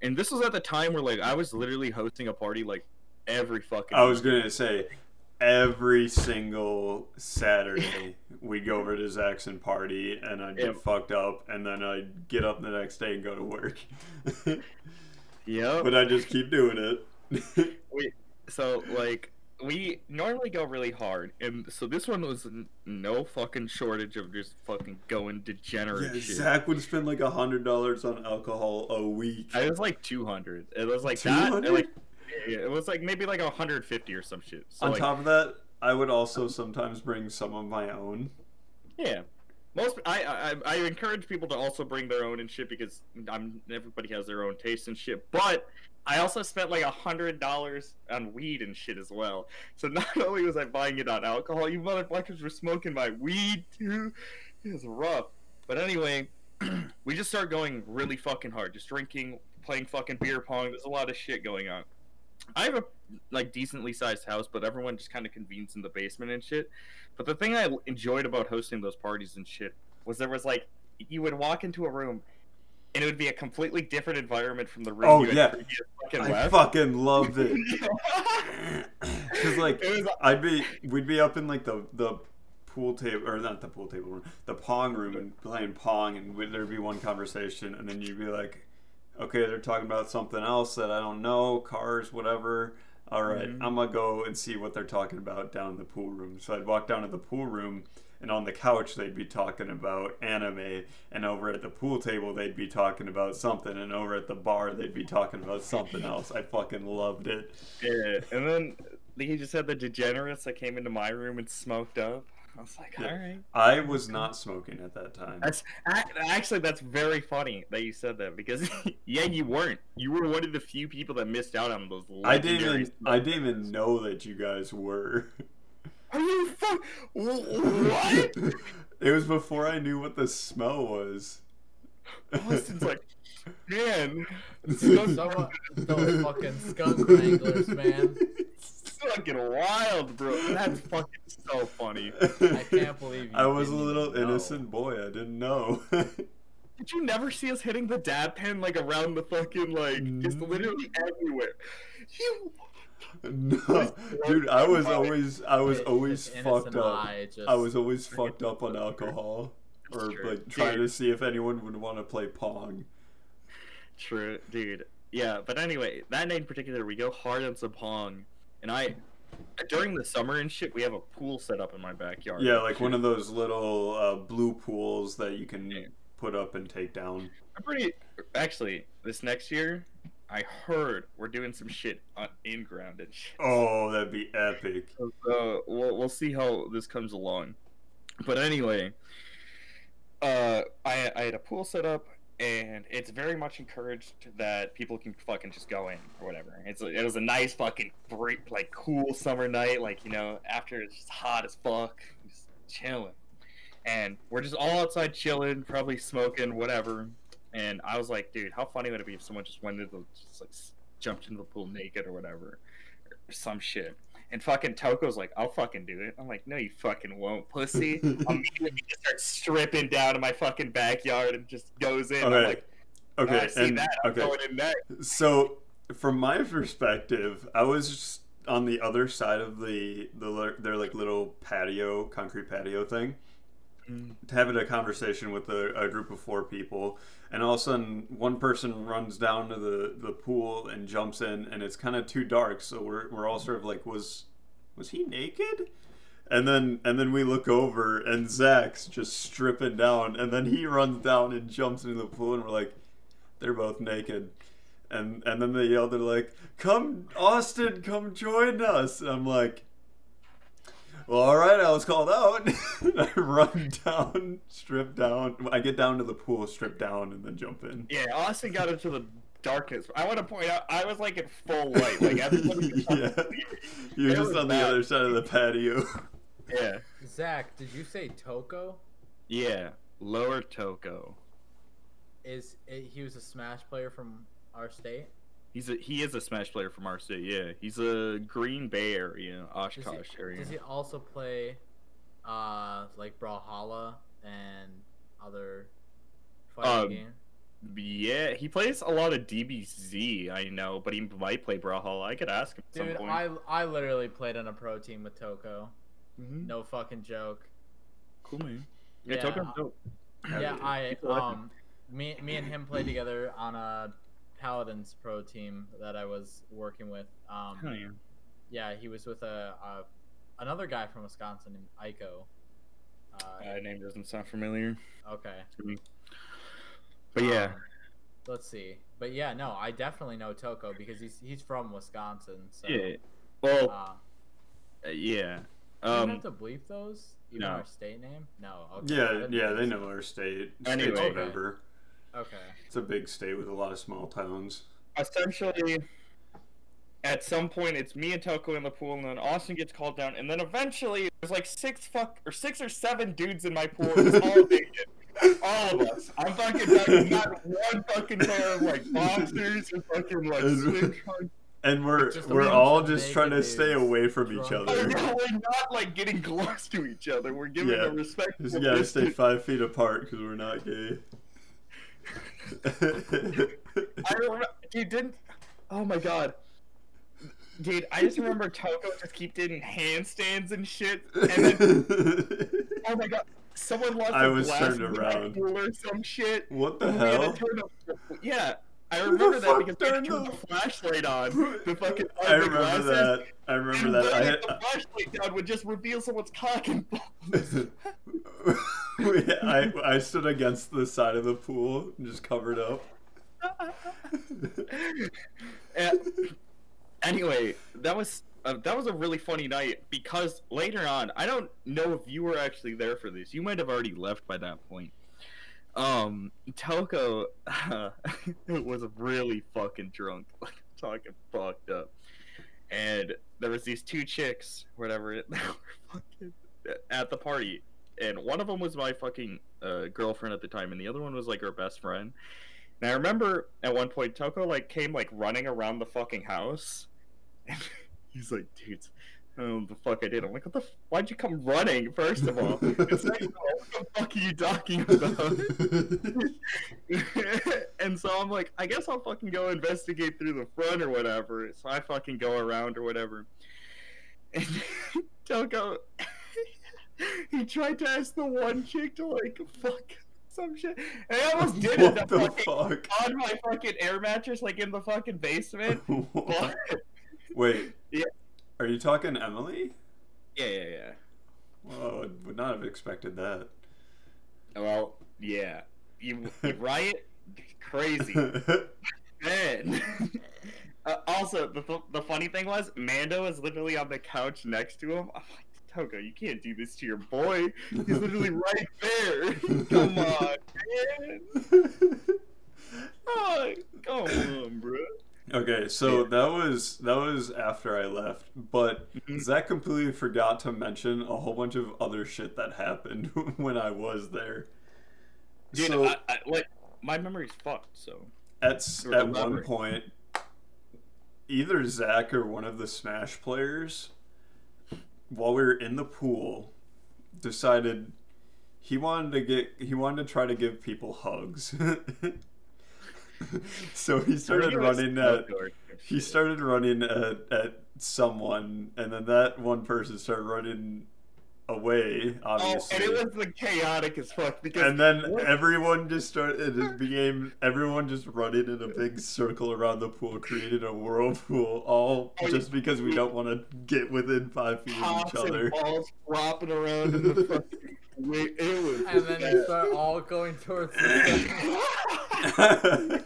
And this was at the time where like I was literally hosting a party like every fucking. I was gonna say. Every single Saturday, we'd go over to Zach's and party, and I'd get fucked up, and then I'd get up the next day and go to work. But I just keep doing it. We normally go really hard, and so this one was no fucking shortage of just fucking going degenerate shit. Zach would spend like $100 on alcohol a week. It was like 200. It was like 200? That. It was like maybe like 150 or some shit. So on top of that, I would also sometimes bring some of my own. Yeah, I encourage people to also bring their own and shit because everybody has their own taste and shit. But I also spent like $100 on weed and shit as well. So not only was I buying it on alcohol, you motherfuckers were smoking my weed too. It was rough. But anyway, we just started going really fucking hard, just drinking, playing fucking beer pong. There's a lot of shit going on. I have a like decently sized house, but everyone just kind of convenes in the basement and shit. But the thing I enjoyed about hosting those parties and shit was there was like you would walk into a room and it would be a completely different environment from the room. Oh you had fucking loved it. Because like we'd be up in like the pool table, or not the pool table room, the pong room, and playing pong, and would there be one conversation, and then you'd be like, okay, they're talking about something else that I don't know, cars, whatever. All right, I'm gonna go and see what they're talking about down in the pool room. So I'd walk down to the pool room, and on the couch they'd be talking about anime, and over at the pool table they'd be talking about something, and over at the bar they'd be talking about something else. I fucking loved it. Yeah, and then he just had the degenerates that came into my room and smoked up. I was like, all right. I was not smoking at that time. Actually, that's very funny that you said that, because yeah, you weren't. You were one of the few people that missed out on those. I didn't even know that you guys were. Are you fuck? What? It was before I knew what the smell was. Austin's like, man, those fucking skunk wranglers, man. Fucking wild, bro. That's fucking so funny. I can't believe you. I was a little innocent boy. I didn't know. Did you never see us hitting the dab pen, like, around the fucking, like, just literally everywhere? You... No, dude, I was always fucked up. I was always fucked up on alcohol, or like trying to see if anyone would want to play pong. True, dude. Yeah, but anyway, that night in particular, we go hard on some pong. And I, during the summer and shit, we have a pool set up in my backyard. Yeah, like one of those little blue pools that you can put up and take down. Actually, this next year, I heard we're doing some shit on in-ground and shit. Oh, that'd be epic. So we'll see how this comes along. But anyway, I had a pool set up. And it's very much encouraged that people can fucking just go in or whatever. It was a nice fucking break, like cool summer night, like, you know, after it's just hot as fuck, just chilling. And we're just all outside chilling, probably smoking, whatever. And I was like, dude, how funny would it be if someone just went into the, just like jumped into the pool naked or whatever, or some shit. And fucking Toko's like, I'll fucking do it. I'm like, no, you fucking won't, pussy. Immediately just starts stripping down in my fucking backyard and just goes in. Okay. I'm like, okay, I see that. I'm going in next. So, from my perspective, I was just on the other side of their like little patio, concrete patio thing, having a conversation with a group of 4 people, and all of a sudden one person runs down to the pool and jumps in, and it's kind of too dark, so we're all sort of like, was he naked? And then we look over and Zach's just stripping down, and then he runs down and jumps into the pool, and we're like, they're both naked. And then they yell, they're like, come, Austin, come join us. And I'm like, well, all right, I was called out. I run down, strip down. I get down to the pool, strip down, and then jump in. Yeah, Austin got into the darkness. I want to point out, I was like in full light. Like, everybody You're just on the other side of the patio. Yeah. Zach, did you say Toko? Yeah, Lower Toko. He was a Smash player from our state? He is a Smash player from our state, yeah. He's a Green Bay area, Oshkosh area. Does he also play, like, Brawlhalla and other fighting games? Yeah, he plays a lot of DBZ, I know, but he might play Brawlhalla. I could ask him at some point. I literally played on a pro team with Toko. No fucking joke. Cool, man. Yeah, Toko's dope. Yeah, me and him played together on a Paladin's pro team that I was working with. Yeah, he was with another guy from Wisconsin named Iko. That name doesn't sound familiar. Okay. To me. But yeah. Let's see. But yeah, no, I definitely know Toko because he's from Wisconsin. So, yeah. Well. Yeah. Do you have to bleep those? Even our state name? No. Okay. Yeah, they know our state. Anyway, whatever. Okay. It's a big state with a lot of small towns. Essentially, at some point, it's me and Toko in the pool, and then Austin gets called down, and then eventually, there's like 6 or 7 dudes in my pool, all naked. All of us. I'm fucking not one fucking pair of like boxers or fucking like swim trunks. And we're all just trying to stay away from each other. No, we're not like getting close to each other. We're giving the respect. Just gotta stay 5 feet apart because we're not gay. Oh my god, dude! I just remember Toko just keep doing handstands and shit, and then Oh my god. Someone lost a glass pool or some shit. What the hell? Yeah, I remember that because they turned the flashlight on. The fucking I remember that. I had the flashlight down would just reveal someone's cock and balls. I stood against the side of the pool and just covered up. Anyway, that was a really funny night because later on, I don't know if you were actually there for this. You might have already left by that point. Toko was really fucking drunk, like talking fucked up, and there was these two chicks, whatever, that were fucking at the party, and one of them was my fucking girlfriend at the time, and the other one was like her best friend. And I remember at one point Toko like came like running around the fucking house. And he's like, dudes, oh, the fuck I did. I'm like, what the? Why'd you come running? First of all, it's like, what the fuck are you talking about? And so I'm like, I guess I'll fucking go investigate through the front or whatever. So I fucking go around or whatever. And Toko, he tried to ask the one chick to like fuck some shit. And I almost did it. Fuck? On my fucking air mattress, like in the fucking basement. But, wait. Yeah. Are you talking Emily? Yeah. Whoa, I would not have expected that. Well, yeah. You riot? Crazy. Man. Also, the funny thing was, Mando is literally on the couch next to him. I'm like, Toko, you can't do this to your boy. He's literally right there. Come on, man. Oh, come on, bro. Okay, so that was after I left, but Zach completely forgot to mention a whole bunch of other shit that happened when I was there. Dude, so, I, like, my memory's fucked, so... At one point, either Zach or one of the Smash players, while we were in the pool, decided he wanted to try to give people hugs. So he started running at someone, and then that one person started running away, obviously. Oh, and it was like chaotic as fuck because everyone just running in a big circle around the pool, created a whirlpool, just because we don't want to get within 5 feet of each other. And balls flopping around in the fucking and then they start all going towards the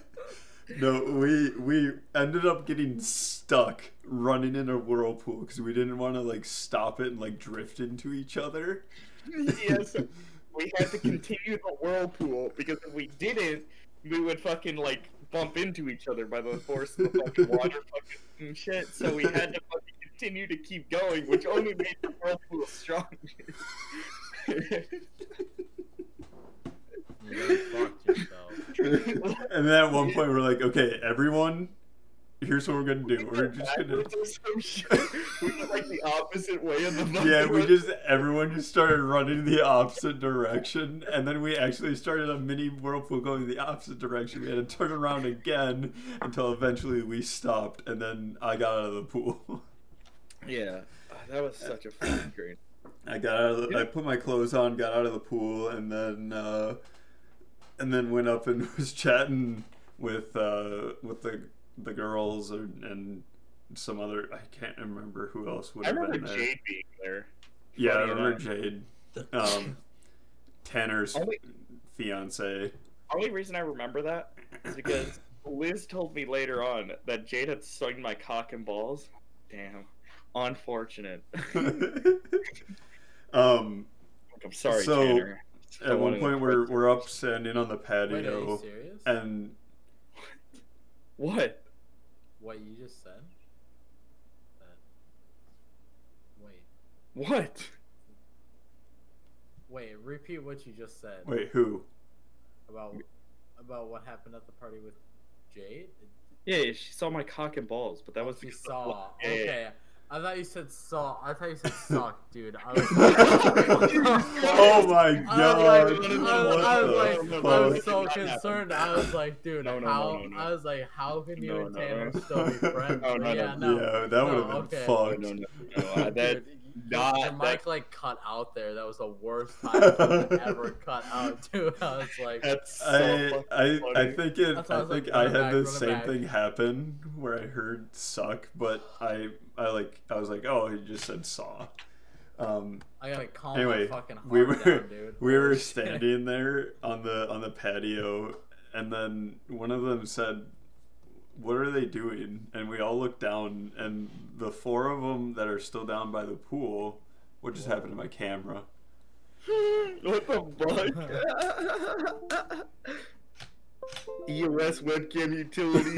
No, we ended up getting stuck running in a whirlpool because we didn't want to like stop it and like drift into each other. Yes, we had to continue the whirlpool because if we didn't, we would fucking like bump into each other by the force of the fucking water fucking shit. So we had to fucking continue to keep going, which only made the whirlpool stronger. You really fucked yourself. And then at one point we're like, okay, everyone, here's what we're gonna do. We're just gonna we went like the opposite way of the everyone just started running the opposite direction, and then we actually started a mini whirlpool going the opposite direction. We had to turn around again until eventually we stopped, and then I got out of the pool. Yeah, that was such a fun experience. I put my clothes on, got out of the pool, and then went up and was chatting with the girls and some other. I can't remember who else would have been there. I remember Jade being there. Yeah, I remember Jade. Tanner's fiance. Only reason I remember that is because Liz told me later on that Jade had sung my cock and balls. Damn. Unfortunate. I'm sorry, so Tanner. At one point we're up standing on the patio. Wait, are you serious? And what you just said? Wait, repeat what you just said. Wait, who? About what happened at the party with Jade? Yeah, she saw my cock and balls, but that was she saw. Okay. I thought you said sock. I thought you said sock, dude. I was like, oh my god! I was so concerned. I was like, dude, no. I was like, how can you and Tanner still be friends? No, that would have been fucked. No, dude, not. Your mic like cut out there. That was the worst time ever cut out, dude. I was like, that's so funny. I think I had the same thing happen where I heard suck, but I was like, oh, he just said saw. I gotta calm my fucking heart down, dude. We were standing there on the patio, and then one of them said, "What are they doing?" And we all looked down, and the four of them that are still down by the pool, what just happened to my camera? What the fuck? EOS webcam utility,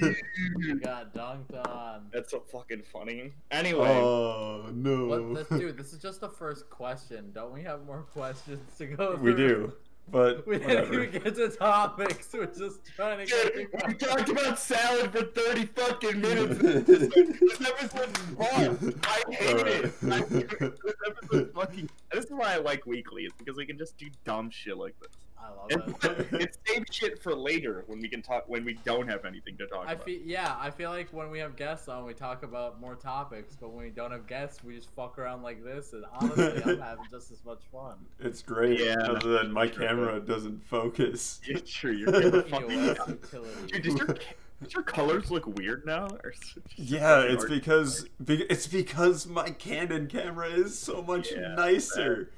baby. You got dunked on. That's so fucking funny. Anyway. Oh, no. Dude, this is just the first question. Don't we have more questions to go through? We do. But we didn't even get to topics. We're just trying to get. We talked about salad for 30 fucking minutes. This episode's fun. I hate it. I hate it. This episode's fucking. This is why I like weekly. It's because we can just do dumb shit like this. I love that. It's same shit for later when we can talk when we don't have anything to talk about. I feel like when we have guests on, we talk about more topics. But when we don't have guests, we just fuck around like this. And honestly, I'm having just as much fun. It's great. Yeah. Other than my camera doesn't focus. Yeah, sure. Your camera fucking. Dude, does your colors look weird now? Or yeah, it's because my Canon camera is so much nicer.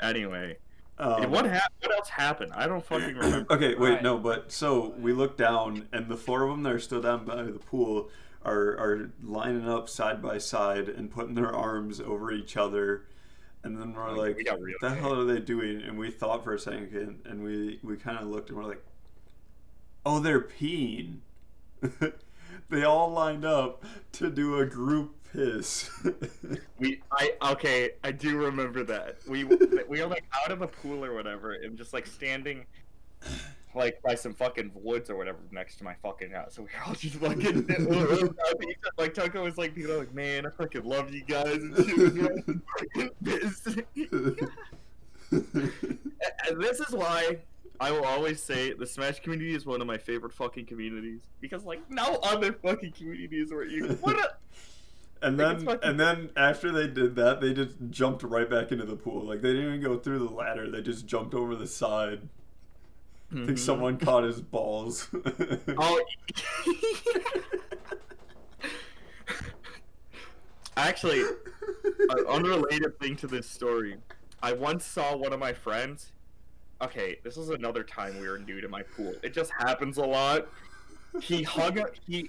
Anyway. What else happened? I don't fucking remember. Okay, wait, right. No, but so we look down, and the four of them that are still down by the pool are lining up side by side and putting their arms over each other, and then we're like, what the hell are they doing? And we thought for a second, and we kind of looked, and we're like, oh, they're peeing. They all lined up to do a group piss. I do remember that. We were like out of the pool or whatever, and just like standing like by some fucking woods or whatever next to my fucking house. So we were all just fucking like Toko was like, man, I fucking love you guys and shit. And this is why I will always say the Smash community is one of my favorite fucking communities, because like no other fucking communities where you And then after they did that, they just jumped right back into the pool. Like, they didn't even go through the ladder. They just jumped over the side. Mm-hmm. I think someone caught his balls. Oh. Actually, an unrelated thing to this story. I once saw one of my friends. Okay, this is another time we were nude in my pool. It just happens a lot. He hung up, we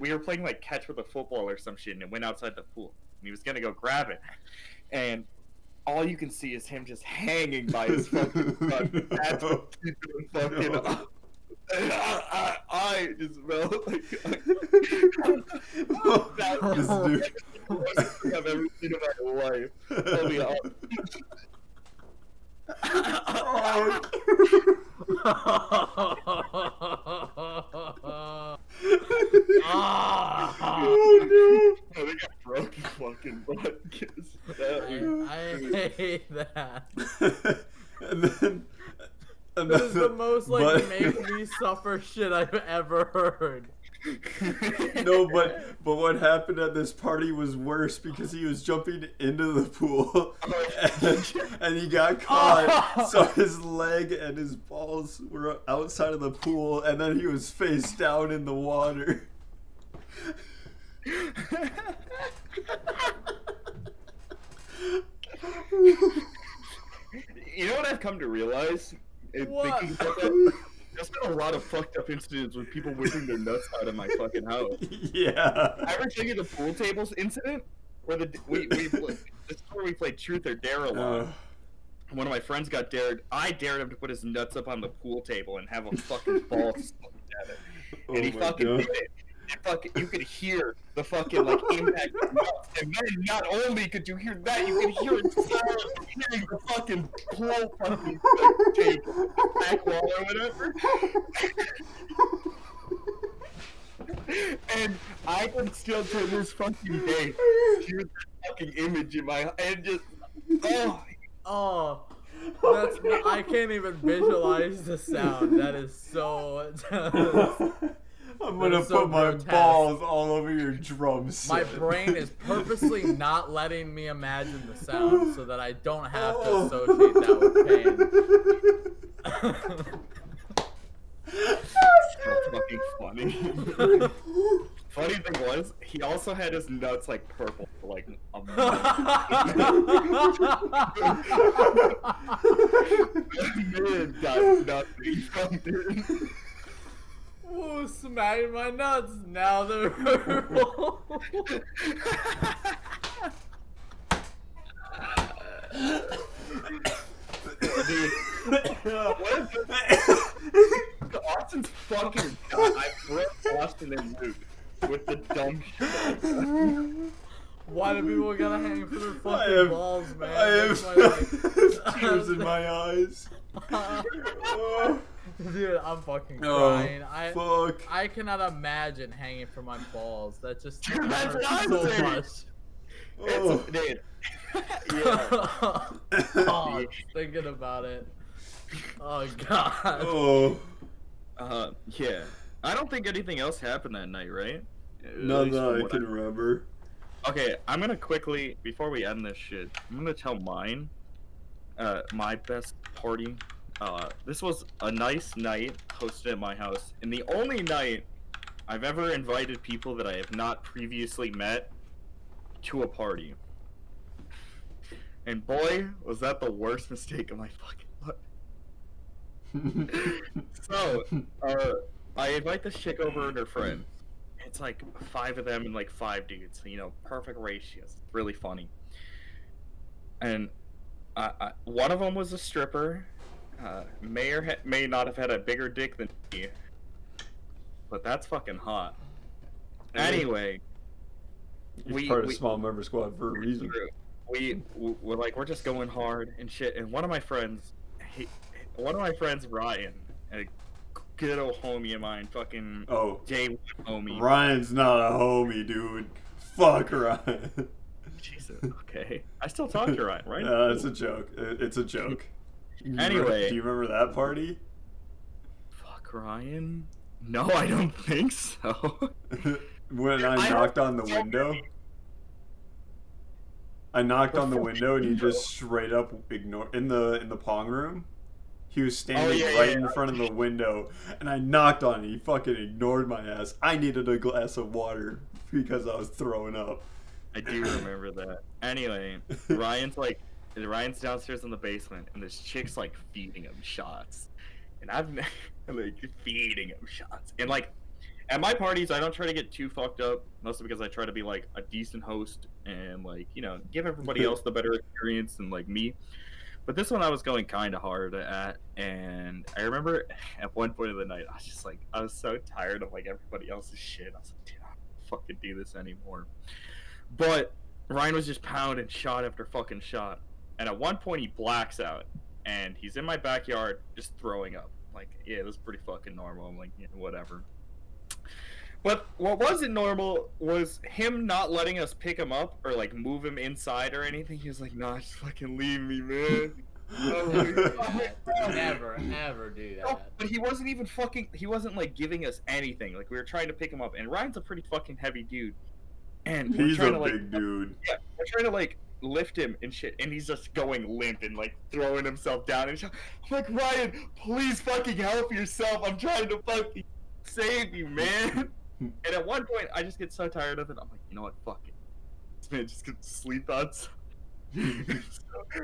were playing like catch with a football or some shit, and it went outside the pool, and he was gonna go grab it, and all you can see is him just hanging by his fucking butt. That's what he's doing fucking up. I just smelled like that was the worst thing I've ever seen in my life. I'll be honest. Oh, no. I think I broke his fucking butt. I hate that. and then this is the most like make me suffer shit I've ever heard. No, but what happened at this party was worse, because he was jumping into the pool and he got caught, so his leg and his balls were outside of the pool, and then he was face down in the water. You know what I've come to realize? What? There's been a lot of fucked up incidents with people whipping their nuts out of my fucking house. Yeah. I ever tell you the pool tables incident? Where this is where we played Truth or Dare a lot. One of my friends got dared. I dared him to put his nuts up on the pool table and have a fucking ball slammed at it. And he fucking did it. And fucking, you could hear the fucking like impact of nuts. And then not only could you hear that, you could hear it hearing the fucking blow fucking tape back wall or whatever. And I can still to this fucking day hear that fucking image in my and just that's I can't even visualize the sound. That is so I'm gonna put so my balls all over your drums. My brain is purposely not letting me imagine the sound so that I don't have to associate that with pain. That's fucking funny. Funny thing was, he also had his nuts like purple for like a minute. Man got nothing from it. Ooh, smacking my nuts, now they're purple. Dude, what the Austin's fucking god, I ripped Austin and Luke with the dumb shit. Why do people gotta hang for their fucking balls, man? I have tears in my eyes. Dude, I'm fucking crying. I cannot imagine hanging for my balls. That just hurts so much. Dude. Yeah. Oh, thinking about it. Oh god. Oh. Yeah. I don't think anything else happened that night, right? None that I can remember. Okay, I'm gonna quickly, before we end this shit, I'm gonna tell mine. My best party. This was a nice night hosted at my house, and the only night I've ever invited people that I have not previously met to a party. And boy, was that the worst mistake of my fucking life. So, I invite this chick over and her friend. It's like 5 of them and like 5 dudes. You know, perfect ratios. It's really funny. And one of them was a stripper. May or may not have had a bigger dick than me. But that's fucking hot. Anyway. We're part of SmolMemberSquad for a reason. We're like, we're just going hard and shit, and one of my friends, Ryan, a good old homie of mine, fucking day one homie. Ryan's not a homie, dude. Fuck Ryan. Jesus, okay. I still talk to Ryan, right? No, it's a joke. It's a joke. Anyway. Do you remember that party? Fuck Ryan? No, I don't think so. When I knocked on the window? I knocked on the window and he just straight up ignored in the Pong room. He was standing in front of the window and I knocked on it. He fucking ignored my ass. I needed a glass of water because I was throwing up. I do remember that. Anyway, Ryan's downstairs in the basement and this chick's like feeding him shots. And I'm like feeding him shots. And like at my parties, I don't try to get too fucked up, mostly because I try to be, like, a decent host and, like, you know, give everybody else the better experience than, like, me. But this one I was going kind of hard at, and I remember at one point of the night, I was just, like, I was so tired of, like, everybody else's shit. I was like, dude, I don't fucking do this anymore. But Ryan was just pounding shot after fucking shot. And at one point, he blacks out, and he's in my backyard just throwing up. Like, yeah, it was pretty fucking normal. I'm like, yeah, whatever. But what wasn't normal was him not letting us pick him up or, like, move him inside or anything. He was like, nah, just fucking leave me, man. Never, ever do that. No, but he wasn't even fucking, he wasn't, like, giving us anything. Like, we were trying to pick him up. And Ryan's a pretty fucking heavy dude. And he's a big dude. Yeah, we're trying to, like, lift him and shit. And he's just going limp and, like, throwing himself down. And I'm like, Ryan, please fucking help yourself. I'm trying to fucking save you, man. And at one point, I just get so tired of it. I'm like, you know what, fuck it. This man just gonna sleep outside. So,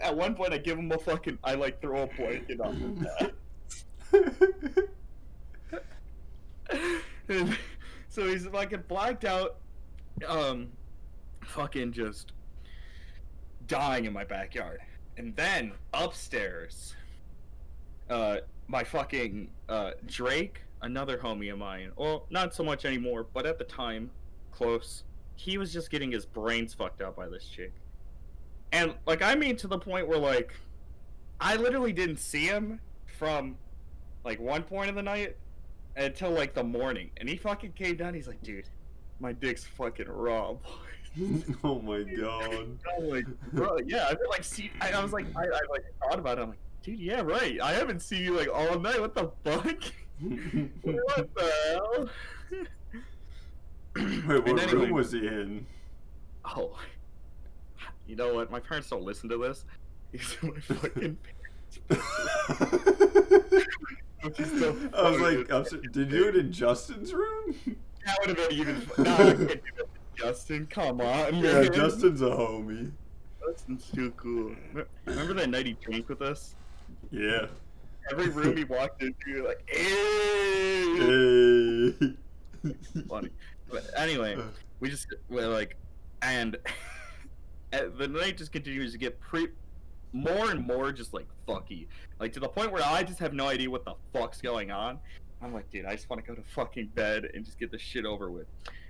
at one point, I give him a fucking, I like throw a blanket on him. And so he's fucking blacked out, fucking just dying in my backyard. And then upstairs, my fucking Drake. Another homie of mine, well, not so much anymore, but at the time, close, he was just getting his brains fucked out by this chick. And, like, I mean to the point where, like, I literally didn't see him from, like, one point of the night until, like, the morning. And he fucking came down, he's like, dude, my dick's fucking raw, boy. Oh my god. I'm like, bro, yeah, I feel like, see, I was like, I like, thought about it, I'm like, dude, yeah, right, I haven't seen you, like, all night, what the fuck? What the hell? Wait, what room was he in? Oh, you know what? My parents don't listen to this. These are my fucking parents. So I was like, did you do it in Justin's room? That would have been even. No, I can't do it with Justin. Come on. Yeah, man. Justin's a homie. Justin's too cool. Remember that night he drank with us? Yeah. Every room he walked into, you're like, hey. Funny. But anyway, we just we're like, and the night just continues to get more and more just like fucky, like to the point where I just have no idea what the fuck's going on. I'm like, dude, I just want to go to fucking bed and just get this shit over with.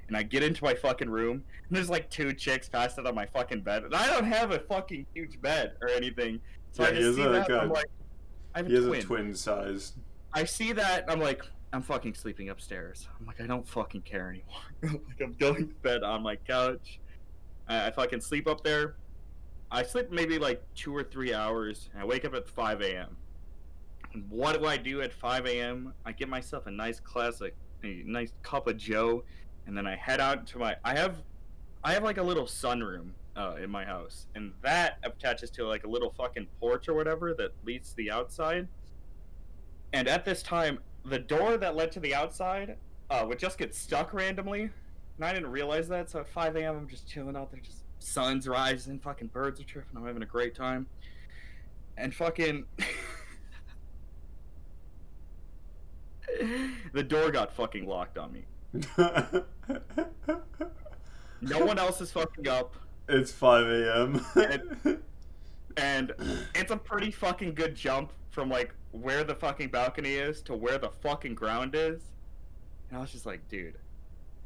And I get into my fucking room, and there's like two chicks passed out on my fucking bed, and I don't have a fucking huge bed or anything. So yeah, I just see that, and I'm like, I have a twin. He has a twin size. I see that, and I'm like, I'm fucking sleeping upstairs. I'm like, I don't fucking care anymore. Like, I'm going to bed on my couch. I fucking sleep up there. I sleep maybe like 2 or 3 hours, and I wake up at 5 a.m. And what do I do at 5 a.m.? I get myself a nice classic, a nice cup of Joe, and then I head out to my... I have like a little sunroom in my house, and that attaches to like a little fucking porch or whatever that leads to the outside. And at this time, the door that led to the outside would just get stuck randomly, and I didn't realize that, so at 5 a.m. I'm just chilling out there, just sun's rising, fucking birds are chirping, I'm having a great time. And fucking... the door got fucking locked on me. No one else is fucking up. It's 5 a.m. and it's a pretty fucking good jump from like where the fucking balcony is to where the fucking ground is. And I was just like, dude,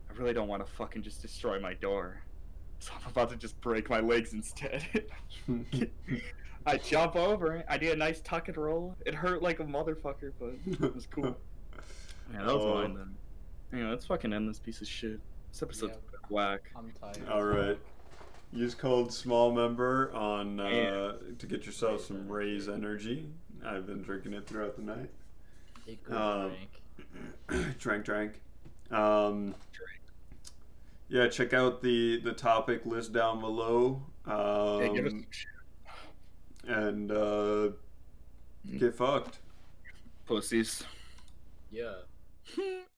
I really don't want to fucking just destroy my door, so I'm about to just break my legs instead. I jump over, I did a nice tuck and roll. It hurt like a motherfucker, but it was cool. Yeah, that was mine then. Anyway, let's fucking end this piece of shit. This episode's whack. I'm tired. Alright. Use code SmolMember on to get yourself some Ray's energy. I've been drinking it throughout the night. Drank. Yeah, check out the topic list down below. Yeah, give us some shit. And get fucked. Pussies. Yeah.